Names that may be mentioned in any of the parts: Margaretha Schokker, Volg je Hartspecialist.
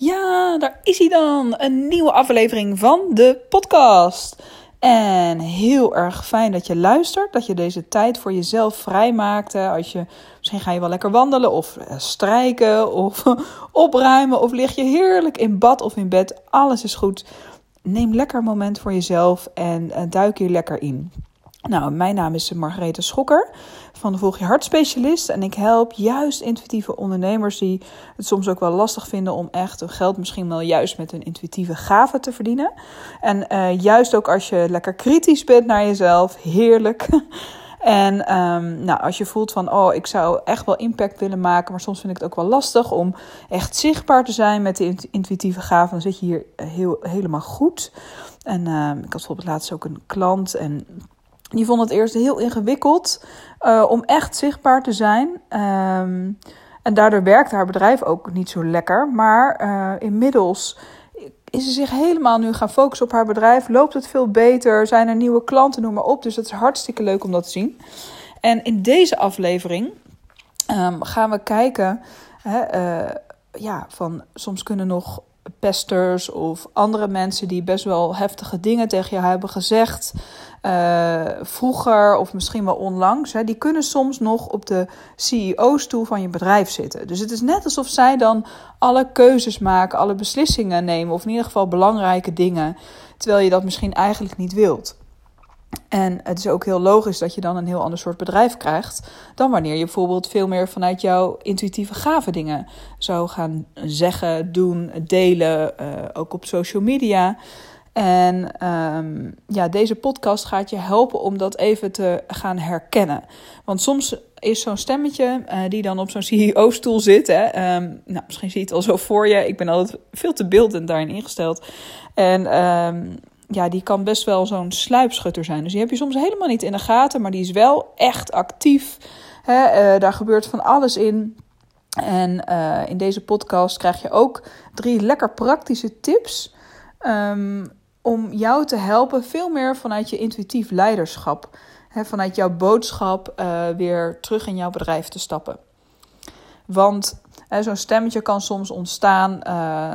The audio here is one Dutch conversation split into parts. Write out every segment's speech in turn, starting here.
Ja, daar is hij dan. Een nieuwe aflevering van de podcast. En heel erg fijn dat je luistert. Dat je deze tijd voor jezelf vrijmaakt. Misschien ga je wel lekker wandelen of strijken of opruimen. Of lig je heerlijk in bad of in bed. Alles is goed. Neem lekker een moment voor jezelf en duik hier lekker in. Nou, mijn naam is Margaretha Schokker van de Volg je Hartspecialist. En ik help juist intuïtieve ondernemers die het soms ook wel lastig vinden om echt hun geld misschien wel juist met hun intuïtieve gaven te verdienen. En juist ook als je lekker kritisch bent naar jezelf, heerlijk. En als je voelt van, ik zou echt wel impact willen maken, maar soms vind ik het ook wel lastig om echt zichtbaar te zijn met de intuïtieve gaven, dan zit je hier helemaal goed. En ik had bijvoorbeeld laatst ook een klant en die vond het eerst heel ingewikkeld om echt zichtbaar te zijn. En daardoor werkte haar bedrijf ook niet zo lekker. Maar inmiddels is ze zich helemaal nu gaan focussen op haar bedrijf. Loopt het veel beter, zijn er nieuwe klanten, noem maar op. Dus dat is hartstikke leuk om dat te zien. En in deze aflevering gaan we kijken. Soms kunnen nog pesters of andere mensen die best wel heftige dingen tegen je hebben gezegd, vroeger of misschien wel onlangs, die kunnen soms nog op de CEO-stoel van je bedrijf zitten. Dus het is net alsof zij dan alle keuzes maken, alle beslissingen nemen, of in ieder geval belangrijke dingen, terwijl je dat misschien eigenlijk niet wilt. En het is ook heel logisch dat je dan een heel ander soort bedrijf krijgt dan wanneer je bijvoorbeeld veel meer vanuit jouw intuïtieve gave dingen zou gaan zeggen, doen, delen, ook op social media. En deze podcast gaat je helpen om dat even te gaan herkennen. Want soms is zo'n stemmetje die dan op zo'n CEO-stoel zit. Hè? Misschien zie je het al zo voor je. Ik ben altijd veel te beeldend daarin ingesteld. En die kan best wel zo'n sluipschutter zijn. Dus die heb je soms helemaal niet in de gaten, maar die is wel echt actief. Hè? Daar gebeurt van alles in. En in deze podcast krijg je ook 3 lekker praktische tips om jou te helpen veel meer vanuit je intuïtief leiderschap. Hè? Vanuit jouw boodschap weer terug in jouw bedrijf te stappen. Want zo'n stemmetje kan soms ontstaan,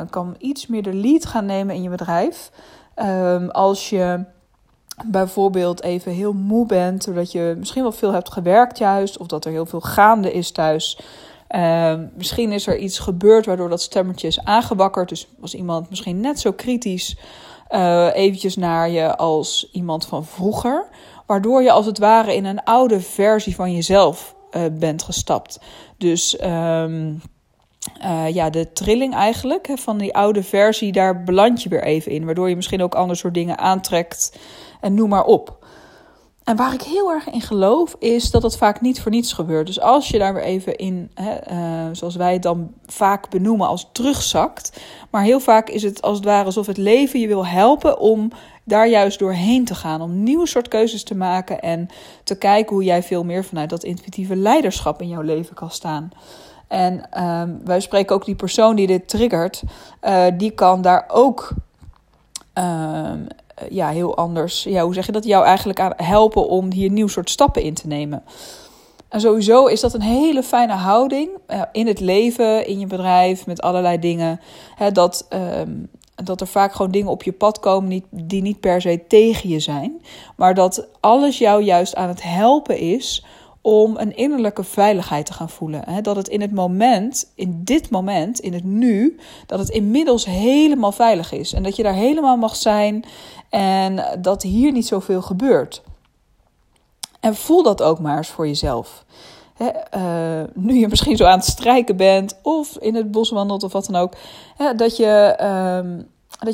kan iets meer de lead gaan nemen in je bedrijf. Als je bijvoorbeeld even heel moe bent, doordat je misschien wel veel hebt gewerkt juist, of dat er heel veel gaande is thuis. Misschien is er iets gebeurd waardoor dat stemmetje is aangewakkerd. Dus was iemand misschien net zo kritisch eventjes naar je als iemand van vroeger. Waardoor je als het ware in een oude versie van jezelf bent gestapt. Dus de trilling eigenlijk van die oude versie, daar beland je weer even in. Waardoor je misschien ook ander soort dingen aantrekt en noem maar op. En waar ik heel erg in geloof is dat dat vaak niet voor niets gebeurt. Dus als je daar weer even in, zoals wij het dan vaak benoemen, als terugzakt. Maar heel vaak is het als het ware alsof het leven je wil helpen om daar juist doorheen te gaan. Om nieuwe soort keuzes te maken en te kijken hoe jij veel meer vanuit dat intuïtieve leiderschap in jouw leven kan staan. En wij spreken ook die persoon die dit triggert, die kan daar ook heel anders, jou eigenlijk aan helpen om hier een nieuw soort stappen in te nemen. En sowieso is dat een hele fijne houding in het leven, in je bedrijf, met allerlei dingen. Dat er vaak gewoon dingen op je pad komen die niet per se tegen je zijn. Maar dat alles jou juist aan het helpen is om een innerlijke veiligheid te gaan voelen. Dat het in het moment, in dit moment, in het nu, dat het inmiddels helemaal veilig is. En dat je daar helemaal mag zijn en dat hier niet zoveel gebeurt. En voel dat ook maar eens voor jezelf. Nu je misschien zo aan het strijken bent of in het bos wandelt of wat dan ook. Dat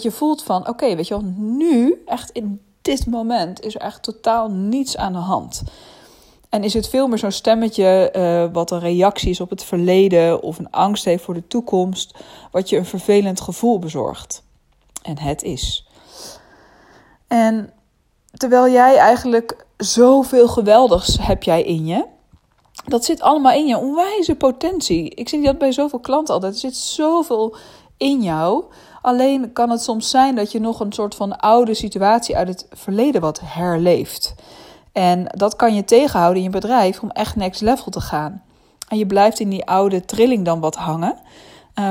je voelt van, oké, weet je wel, nu, echt in dit moment, is er echt totaal niets aan de hand. En is het veel meer zo'n stemmetje wat een reactie is op het verleden of een angst heeft voor de toekomst, wat je een vervelend gevoel bezorgt. En het is. En terwijl jij eigenlijk zoveel geweldigs heb jij in je, dat zit allemaal in je, onwijze potentie. Ik zie dat bij zoveel klanten altijd, er zit zoveel in jou. Alleen kan het soms zijn dat je nog een soort van oude situatie uit het verleden wat herleeft. En dat kan je tegenhouden in je bedrijf om echt next level te gaan. En je blijft in die oude trilling dan wat hangen.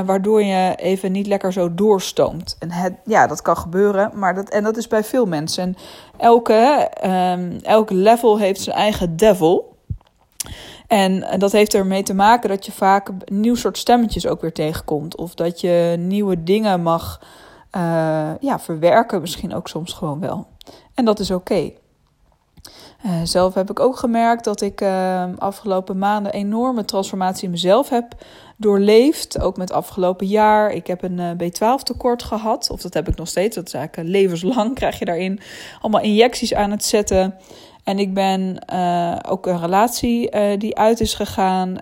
Waardoor je even niet lekker zo doorstoomt. En dat kan gebeuren. Maar dat is bij veel mensen. En elk level heeft zijn eigen devil. En dat heeft ermee te maken dat je vaak een nieuw soort stemmetjes ook weer tegenkomt. Of dat je nieuwe dingen mag verwerken. Misschien ook soms gewoon wel. En dat is oké. Zelf heb ik ook gemerkt dat ik afgelopen maanden enorme transformatie in mezelf heb doorleefd. Ook met afgelopen jaar. Ik heb een B12 tekort gehad. Of dat heb ik nog steeds. Dat is eigenlijk levenslang krijg je daarin. Allemaal injecties aan het zetten. En ik ben ook een relatie die uit is gegaan.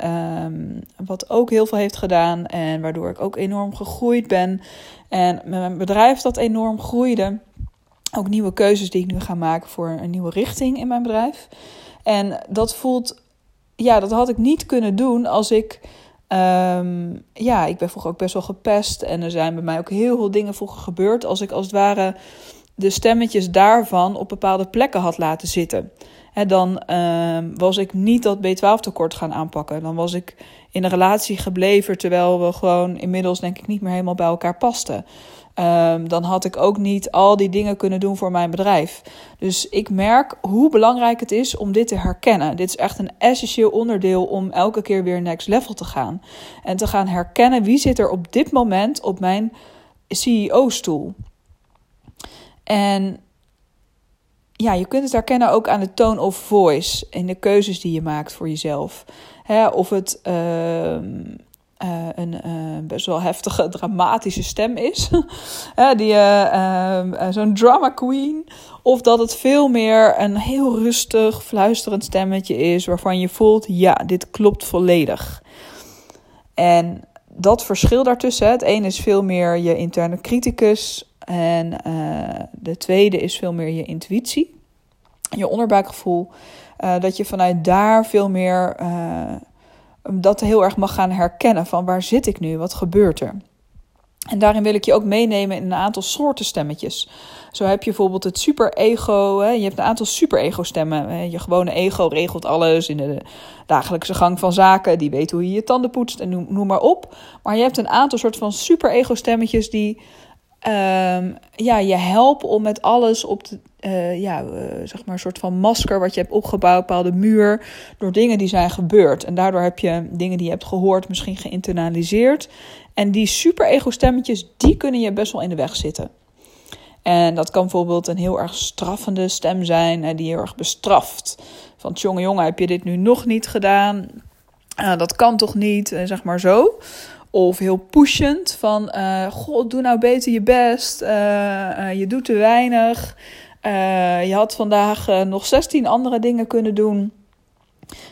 Wat ook heel veel heeft gedaan. En waardoor ik ook enorm gegroeid ben. En mijn bedrijf dat enorm groeide. Ook nieuwe keuzes die ik nu ga maken voor een nieuwe richting in mijn bedrijf. En dat voelt... Ja, dat had ik niet kunnen doen als ik... ik ben vroeger ook best wel gepest. En er zijn bij mij ook heel veel dingen vroeger gebeurd. Als ik als het ware de stemmetjes daarvan op bepaalde plekken had laten zitten. Dan was ik niet dat B12 tekort gaan aanpakken. Dan was ik in een relatie gebleven. Terwijl we gewoon inmiddels denk ik niet meer helemaal bij elkaar pasten. Dan had ik ook niet al die dingen kunnen doen voor mijn bedrijf. Dus ik merk hoe belangrijk het is om dit te herkennen. Dit is echt een essentieel onderdeel om elke keer weer next level te gaan. En te gaan herkennen wie zit er op dit moment op mijn CEO-stoel. En ja, je kunt het herkennen ook aan de tone of voice. En de keuzes die je maakt voor jezelf. Of het... Een best wel heftige, dramatische stem is. Zo'n drama queen. Of dat het veel meer een heel rustig, fluisterend stemmetje is... waarvan je voelt, ja, dit klopt volledig. En dat verschil daartussen... het ene is veel meer je interne criticus... en de tweede is veel meer je intuïtie. Je onderbuikgevoel. Dat je vanuit daar veel meer... dat heel erg mag gaan herkennen van waar zit ik nu, wat gebeurt er? En daarin wil ik je ook meenemen in een aantal soorten stemmetjes. Zo heb je bijvoorbeeld het superego. Je hebt een aantal superego stemmen. Je gewone ego regelt alles in de dagelijkse gang van zaken. Die weet hoe je je tanden poetst en noem maar op. Maar je hebt een aantal soort van superego stemmetjes die je helpen om met alles op de... een soort van masker wat je hebt opgebouwd, bepaalde muur, door dingen die zijn gebeurd. En daardoor heb je dingen die je hebt gehoord misschien geïnternaliseerd. En die superego-stemmetjes, die kunnen je best wel in de weg zitten. En dat kan bijvoorbeeld een heel erg straffende stem zijn, die heel erg bestraft. Van jongen, heb je dit nu nog niet gedaan? Dat kan toch niet? Zo. Of heel pushend van, doe nou beter je best, je doet te weinig... je had vandaag nog 16 andere dingen kunnen doen.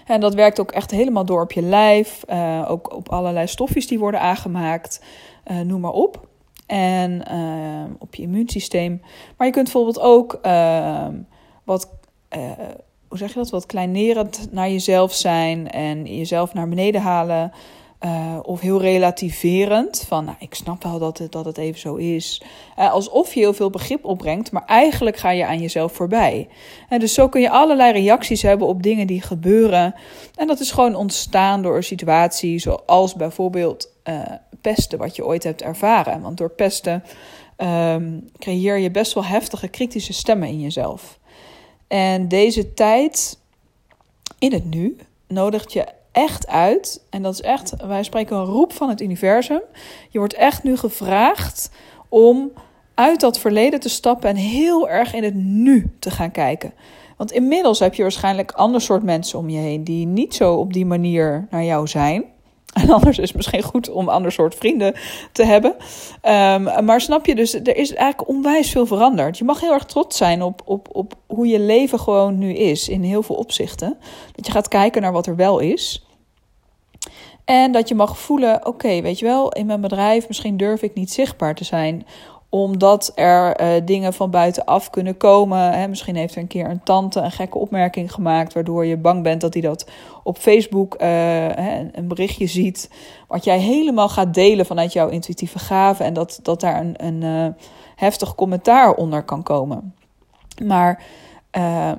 En dat werkt ook echt helemaal door op je lijf. Ook op allerlei stofjes die worden aangemaakt. Noem maar op. En op je immuunsysteem. Maar je kunt bijvoorbeeld ook wat kleinerend naar jezelf zijn. En jezelf naar beneden halen. Of heel relativerend, van ik snap wel dat het even zo is. Alsof je heel veel begrip opbrengt, maar eigenlijk ga je aan jezelf voorbij. Dus zo kun je allerlei reacties hebben op dingen die gebeuren. En dat is gewoon ontstaan door een situatie zoals bijvoorbeeld pesten, wat je ooit hebt ervaren. Want door pesten creëer je best wel heftige kritische stemmen in jezelf. En deze tijd in het nu nodigt je echt uit, en dat is echt, wij spreken een roep van het universum. Je wordt echt nu gevraagd om uit dat verleden te stappen en heel erg in het nu te gaan kijken. Want inmiddels heb je waarschijnlijk ander soort mensen om je heen die niet zo op die manier naar jou zijn. En anders is het misschien goed om ander soort vrienden te hebben. Maar snap je, dus er is eigenlijk onwijs veel veranderd. Je mag heel erg trots zijn op hoe je leven gewoon nu is in heel veel opzichten. Dat je gaat kijken naar wat er wel is. En dat je mag voelen, oké, weet je wel, in mijn bedrijf misschien durf ik niet zichtbaar te zijn... omdat er dingen van buitenaf kunnen komen. Misschien heeft er een keer een tante een gekke opmerking gemaakt... waardoor je bang bent dat hij dat op Facebook een berichtje ziet... wat jij helemaal gaat delen vanuit jouw intuïtieve gave... en dat daar een heftig commentaar onder kan komen. Maar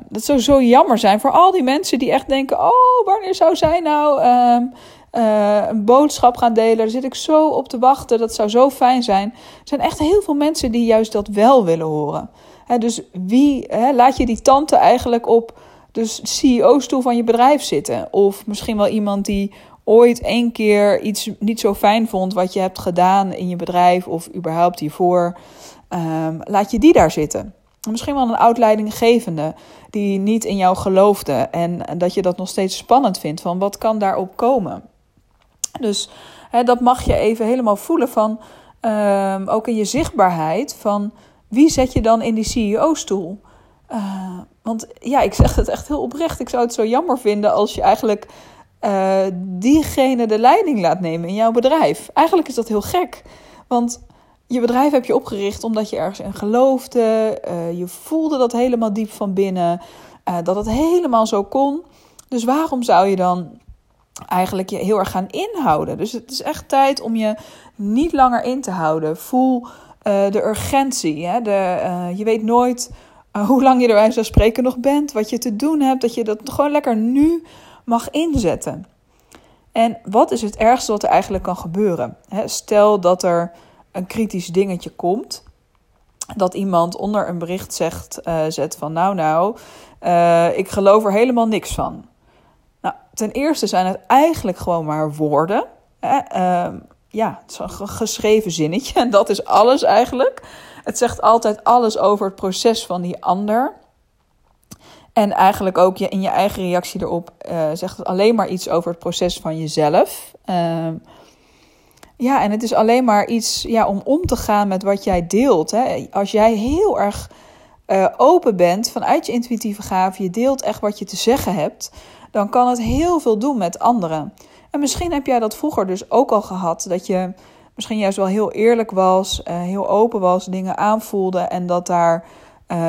dat zou zo jammer zijn voor al die mensen die echt denken... oh, wanneer zou zij nou... een boodschap gaan delen. Daar zit ik zo op te wachten. Dat zou zo fijn zijn. Er zijn echt heel veel mensen die juist dat wel willen horen. He, dus wie laat je die tante eigenlijk op de CEO-stoel van je bedrijf zitten? Of misschien wel iemand die ooit één keer iets niet zo fijn vond wat je hebt gedaan in je bedrijf of überhaupt hiervoor. Laat je die daar zitten. Misschien wel een oud-leidinggevende die niet in jou geloofde en dat je dat nog steeds spannend vindt van wat kan daarop komen. Dus dat mag je even helemaal voelen van ook in je zichtbaarheid van wie zet je dan in die CEO-stoel? Want ja, ik zeg het echt heel oprecht. Ik zou het zo jammer vinden als je eigenlijk diegene de leiding laat nemen in jouw bedrijf. Eigenlijk is dat heel gek, want je bedrijf heb je opgericht omdat je ergens in geloofde. Je voelde dat helemaal diep van binnen. Dat het helemaal zo kon. Dus waarom zou je dan eigenlijk je heel erg gaan inhouden? Dus het is echt tijd om je niet langer in te houden. Voel de urgentie. Hè? Je weet nooit hoe lang je er wijze van spreken nog bent. Wat je te doen hebt. Dat je dat gewoon lekker nu mag inzetten. En wat is het ergste wat er eigenlijk kan gebeuren? Hè? Stel dat er een kritisch dingetje komt, dat iemand onder een bericht zet van ik geloof er helemaal niks van. Nou, ten eerste zijn het eigenlijk gewoon maar woorden. Het is een geschreven zinnetje en dat is alles eigenlijk. Het zegt altijd alles over het proces van die ander. En eigenlijk ook in je eigen reactie erop zegt het alleen maar iets over het proces van jezelf. En het is alleen maar iets om om te gaan met wat jij deelt. Hè. Als jij heel erg open bent vanuit je intuïtieve gave, je deelt echt wat je te zeggen hebt, dan kan het heel veel doen met anderen. En misschien heb jij dat vroeger dus ook al gehad, dat je misschien juist wel heel eerlijk was, heel open was, dingen aanvoelde en dat daar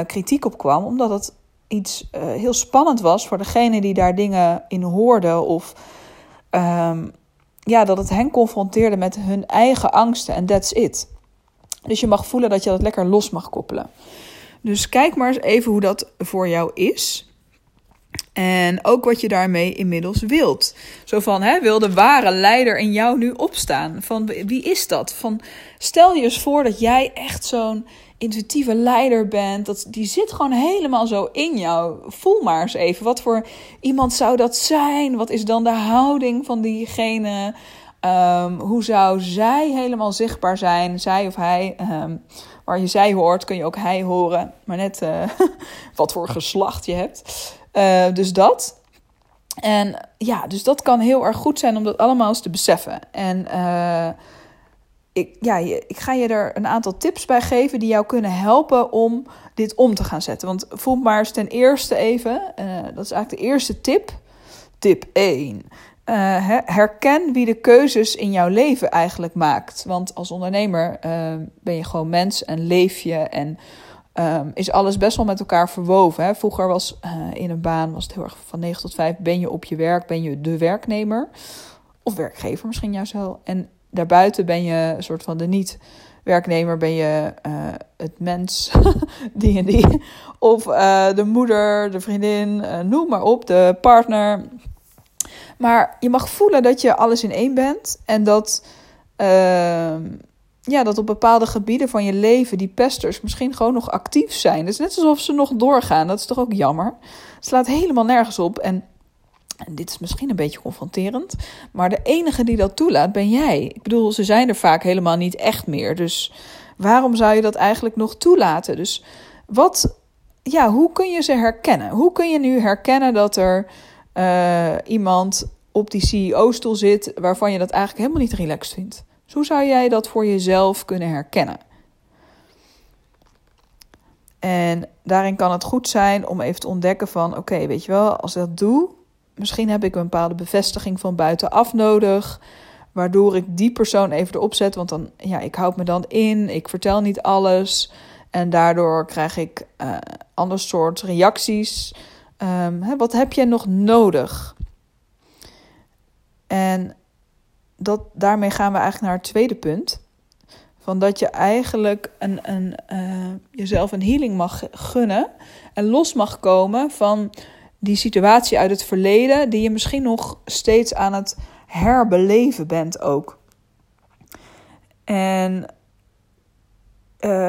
kritiek op kwam, omdat het iets heel spannend was voor degene die daar dingen in hoorde of dat het hen confronteerde met hun eigen angsten en that's it. Dus je mag voelen dat je dat lekker los mag koppelen. Dus kijk maar eens even hoe dat voor jou is. En ook wat je daarmee inmiddels wilt. Zo van, wil de ware leider in jou nu opstaan? Van, wie is dat? Van, stel je eens voor dat jij echt zo'n intuïtieve leider bent. Die zit gewoon helemaal zo in jou. Voel maar eens even. Wat voor iemand zou dat zijn? Wat is dan de houding van diegene? Hoe zou zij helemaal zichtbaar zijn? Zij of hij. Waar je zij hoort, kun je ook hij horen. Maar net wat voor geslacht je hebt. Dus dat. En ja, dus dat kan heel erg goed zijn om dat allemaal eens te beseffen. En ik ga je er een aantal tips bij geven die jou kunnen helpen om dit om te gaan zetten. Want voel maar eens ten eerste even, dat is eigenlijk de eerste tip. Tip 1. Herken wie de keuzes in jouw leven eigenlijk maakt. Want als ondernemer ben je gewoon mens en leef je en is alles best wel met elkaar verwoven. Hè? Vroeger was in een baan was het heel erg van 9 tot 5. Ben je op je werk, ben je de werknemer. Of werkgever misschien juist wel. En daarbuiten ben je een soort van de niet-werknemer. Ben je het mens, die en die. Of de moeder, de vriendin, noem maar op, de partner. Maar je mag voelen dat je alles in één bent. En dat dat op bepaalde gebieden van je leven die pesters misschien gewoon nog actief zijn. Het is net alsof ze nog doorgaan. Dat is toch ook jammer. Het slaat helemaal nergens op. En dit is misschien een beetje confronterend. Maar de enige die dat toelaat ben jij. Ik bedoel, ze zijn er vaak helemaal niet echt meer. Dus waarom zou je dat eigenlijk nog toelaten? Dus hoe kun je ze herkennen? Hoe kun je nu herkennen dat er iemand op die CEO-stoel zit waarvan je dat eigenlijk helemaal niet relaxed vindt? Dus hoe zou jij dat voor jezelf kunnen herkennen? En daarin kan het goed zijn om even te ontdekken van, oké, weet je wel, als ik dat doe, misschien heb ik een bepaalde bevestiging van buitenaf nodig, waardoor ik die persoon even erop zet, want dan, ik houd me dan in, ik vertel niet alles en daardoor krijg ik ander soort reacties. Wat heb je nog nodig? En daarmee gaan we eigenlijk naar het tweede punt. Van dat je eigenlijk jezelf een healing mag gunnen en los mag komen van die situatie uit het verleden die je misschien nog steeds aan het herbeleven bent ook. En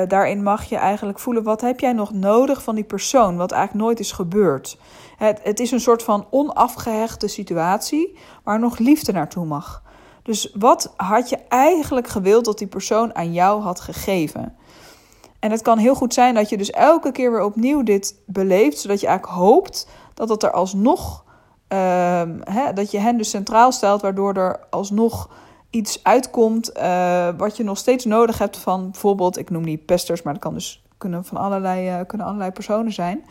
daarin mag je eigenlijk voelen, wat heb jij nog nodig van die persoon, wat eigenlijk nooit is gebeurd. Het is een soort van onafgehechte situatie waar nog liefde naartoe mag. Dus wat had je eigenlijk gewild dat die persoon aan jou had gegeven? En het kan heel goed zijn dat je dus elke keer weer opnieuw dit beleeft, zodat je eigenlijk hoopt dat het er alsnog, dat je hen dus centraal stelt, waardoor er alsnog iets uitkomt wat je nog steeds nodig hebt van bijvoorbeeld, ik noem die pesters, maar dat kan dus, kunnen allerlei personen zijn.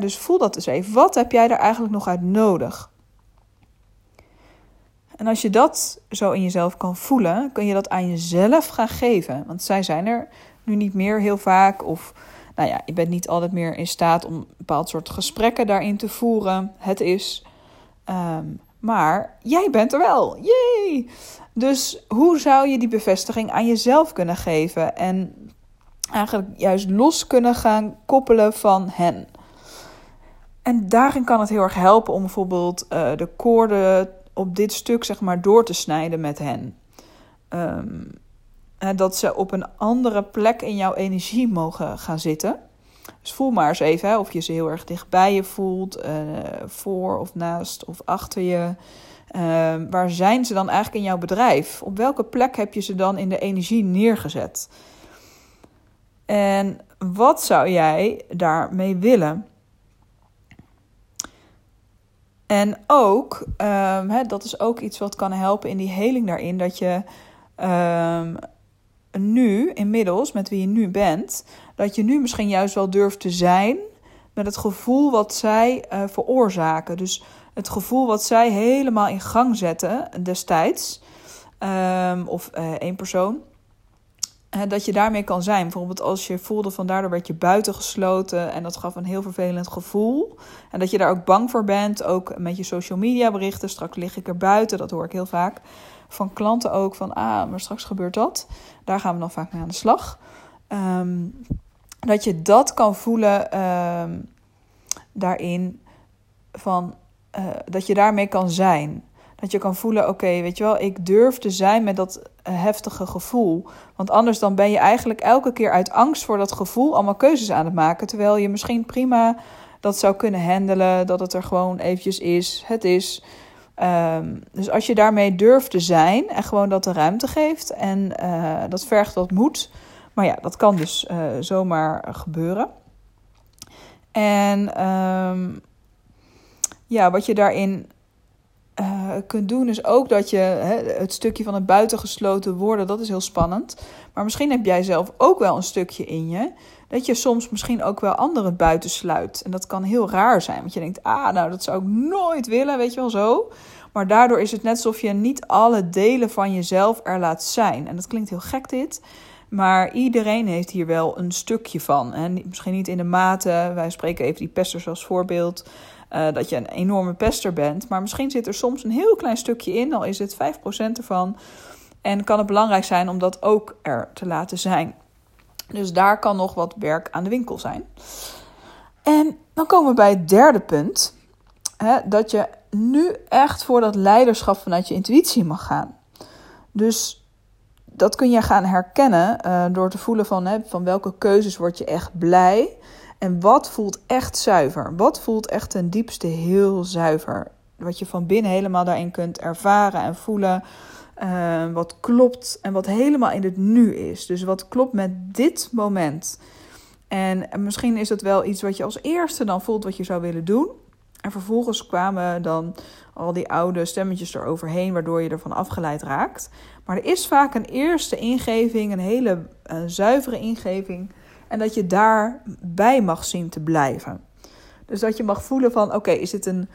Dus voel dat eens even. Wat heb jij er eigenlijk nog uit nodig? En als je dat zo in jezelf kan voelen, kun je dat aan jezelf gaan geven. Want zij zijn er nu niet meer heel vaak. Of je bent niet altijd meer in staat om een bepaald soort gesprekken daarin te voeren. Het is. Maar jij bent er wel. Yay! Dus hoe zou je die bevestiging aan jezelf kunnen geven? En eigenlijk juist los kunnen gaan koppelen van hen. En daarin kan het heel erg helpen om bijvoorbeeld de koorden op dit stuk door te snijden met hen. Dat ze op een andere plek in jouw energie mogen gaan zitten. Dus voel maar eens even of je ze heel erg dichtbij je voelt. Voor of naast of achter je. Waar zijn ze dan eigenlijk in jouw bedrijf? Op welke plek heb je ze dan in de energie neergezet? En wat zou jij daarmee willen? En ook, dat is ook iets wat kan helpen in die heling daarin, dat je nu, inmiddels, met wie je nu bent, dat je nu misschien juist wel durft te zijn met het gevoel wat zij veroorzaken. Dus het gevoel wat zij helemaal in gang zetten destijds, of één persoon, dat je daarmee kan zijn. Bijvoorbeeld als je voelde van daardoor werd je buitengesloten en dat gaf een heel vervelend gevoel. En dat je daar ook bang voor bent, ook met je social media berichten. Straks lig ik er buiten, dat hoor ik heel vaak van klanten ook. Van maar straks gebeurt dat. Daar gaan we dan vaak mee aan de slag. Dat je dat kan voelen daarin, van dat je daarmee kan zijn. Dat je kan voelen, oké, weet je wel, ik durf te zijn met dat heftige gevoel. Want anders dan ben je eigenlijk elke keer uit angst voor dat gevoel allemaal keuzes aan het maken. Terwijl je misschien prima dat zou kunnen handelen, dat het er gewoon eventjes is. Het is. Dus als je daarmee durft te zijn en gewoon dat de ruimte geeft. En dat vergt wat moed. Maar ja, dat kan dus zomaar gebeuren. En wat je daarin kunt doen is ook dat je het stukje van het buitengesloten worden, dat is heel spannend. Maar misschien heb jij zelf ook wel een stukje in je, dat je soms misschien ook wel anderen buitensluit. En dat kan heel raar zijn, want je denkt, dat zou ik nooit willen, weet je wel zo. Maar daardoor is het net alsof je niet alle delen van jezelf er laat zijn. En dat klinkt heel gek dit, maar iedereen heeft hier wel een stukje van. En misschien niet in de mate, wij spreken even die pesters als voorbeeld, dat je een enorme pester bent. Maar misschien zit er soms een heel klein stukje in, al is het 5% ervan. En kan het belangrijk zijn om dat ook er te laten zijn. Dus daar kan nog wat werk aan de winkel zijn. En dan komen we bij het derde punt. Dat je nu echt voor dat leiderschap vanuit je intuïtie mag gaan. Dus dat kun je gaan herkennen door te voelen van welke keuzes word je echt blij. En wat voelt echt zuiver? Wat voelt echt ten diepste heel zuiver? Wat je van binnen helemaal daarin kunt ervaren en voelen. Wat klopt en wat helemaal in het nu is. Dus wat klopt met dit moment. En misschien is dat wel iets wat je als eerste dan voelt wat je zou willen doen. En vervolgens kwamen dan al die oude stemmetjes eroverheen, waardoor je ervan afgeleid raakt. Maar er is vaak een eerste ingeving, een hele zuivere ingeving. En dat je daarbij mag zien te blijven. Dus dat je mag voelen van, is dit een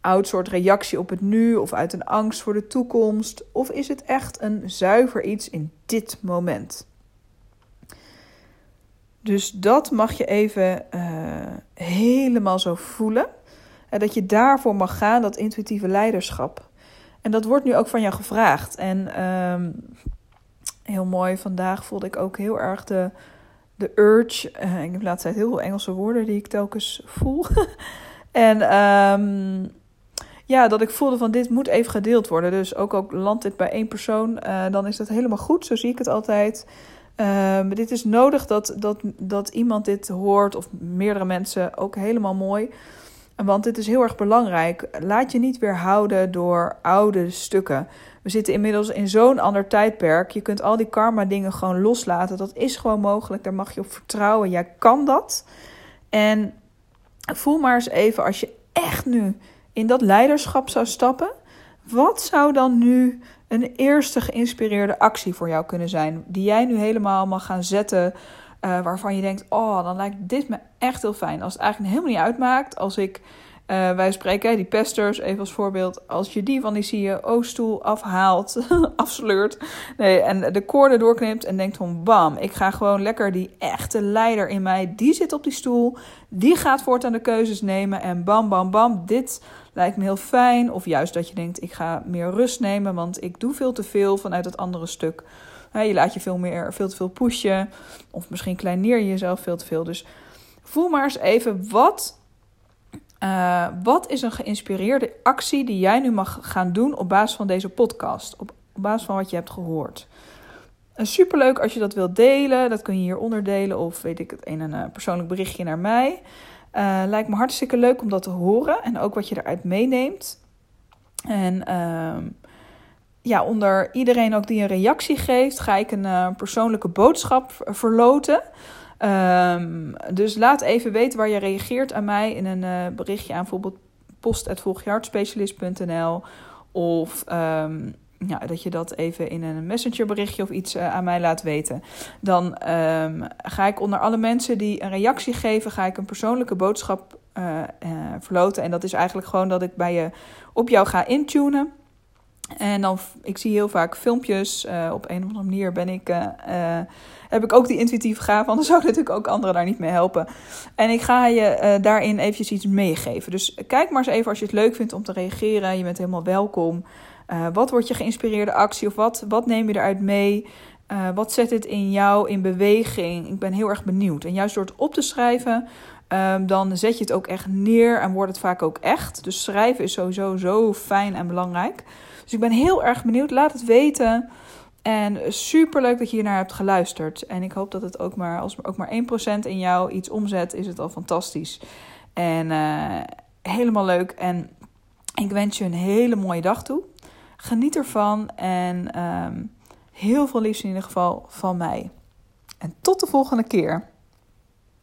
oud soort reactie op het nu, of uit een angst voor de toekomst, of is het echt een zuiver iets in dit moment? Dus dat mag je even helemaal zo voelen. En dat je daarvoor mag gaan, dat intuïtieve leiderschap. En dat wordt nu ook van jou gevraagd. En heel mooi, vandaag voelde ik ook heel erg de urge. Ik heb de laatste tijd heel veel Engelse woorden die ik telkens voel. en ja, dat ik voelde van dit moet even gedeeld worden. Dus ook landt dit bij één persoon, dan is dat helemaal goed. Zo zie ik het altijd. Maar dit is nodig dat iemand dit hoort, of meerdere mensen, ook helemaal mooi. Want dit is heel erg belangrijk. Laat je niet weerhouden door oude stukken. We zitten inmiddels in zo'n ander tijdperk. Je kunt al die karma dingen gewoon loslaten. Dat is gewoon mogelijk. Daar mag je op vertrouwen. Jij kan dat. En voel maar eens even, als je echt nu in dat leiderschap zou stappen, wat zou dan nu een eerste geïnspireerde actie voor jou kunnen zijn, die jij nu helemaal mag gaan zetten, waarvan je denkt, oh, dan lijkt dit me echt heel fijn. Als het eigenlijk helemaal niet uitmaakt, als ik, wij spreken, die pesters, even als voorbeeld, als je die van die CEO-stoel afhaalt, afsleurt, nee, en de koorden doorknipt en denkt van bam, ik ga gewoon lekker die echte leider in mij, die zit op die stoel, die gaat voortaan de keuzes nemen en bam, bam, bam, dit lijkt me heel fijn. Of juist dat je denkt, ik ga meer rust nemen, want ik doe veel te veel vanuit het andere stuk. Je laat je veel te veel pushen. Of misschien kleineer je jezelf veel te veel. Dus voel maar eens even, wat is een geïnspireerde actie die jij nu mag gaan doen op basis van deze podcast? Op basis van wat je hebt gehoord. Superleuk als je dat wilt delen. Dat kun je hieronder delen of weet ik het, in een persoonlijk berichtje naar mij. Lijkt me hartstikke leuk om dat te horen. En ook wat je eruit meeneemt. En ja, onder iedereen ook die een reactie geeft, ga ik een persoonlijke boodschap verloten. Dus laat even weten waar je reageert aan mij in een berichtje aan bijvoorbeeld post@volgjehartspecialist.nl. Of ja, dat je dat even in een messengerberichtje of iets aan mij laat weten. Dan ga ik onder alle mensen die een reactie geven, ga ik een persoonlijke boodschap verloten. En dat is eigenlijk gewoon dat ik bij je op jou ga intunen. En dan, ik zie heel vaak filmpjes, op een of andere manier heb ik ook die intuïtieve gaaf, anders zou ik natuurlijk ook anderen daar niet mee helpen. En ik ga je daarin eventjes iets meegeven. Dus kijk maar eens even als je het leuk vindt om te reageren, je bent helemaal welkom. Wat wordt je geïnspireerde actie of wat neem je eruit mee? Wat zet dit in jou in beweging? Ik ben heel erg benieuwd. En juist door het op te schrijven, dan zet je het ook echt neer en wordt het vaak ook echt. Dus schrijven is sowieso zo fijn en belangrijk. Dus ik ben heel erg benieuwd. Laat het weten. En superleuk dat je hiernaar hebt geluisterd. En ik hoop dat het ook maar, als ook maar 1% in jou iets omzet, is het al fantastisch. En helemaal leuk. En ik wens je een hele mooie dag toe. Geniet ervan. En heel veel liefst in ieder geval van mij. En tot de volgende keer.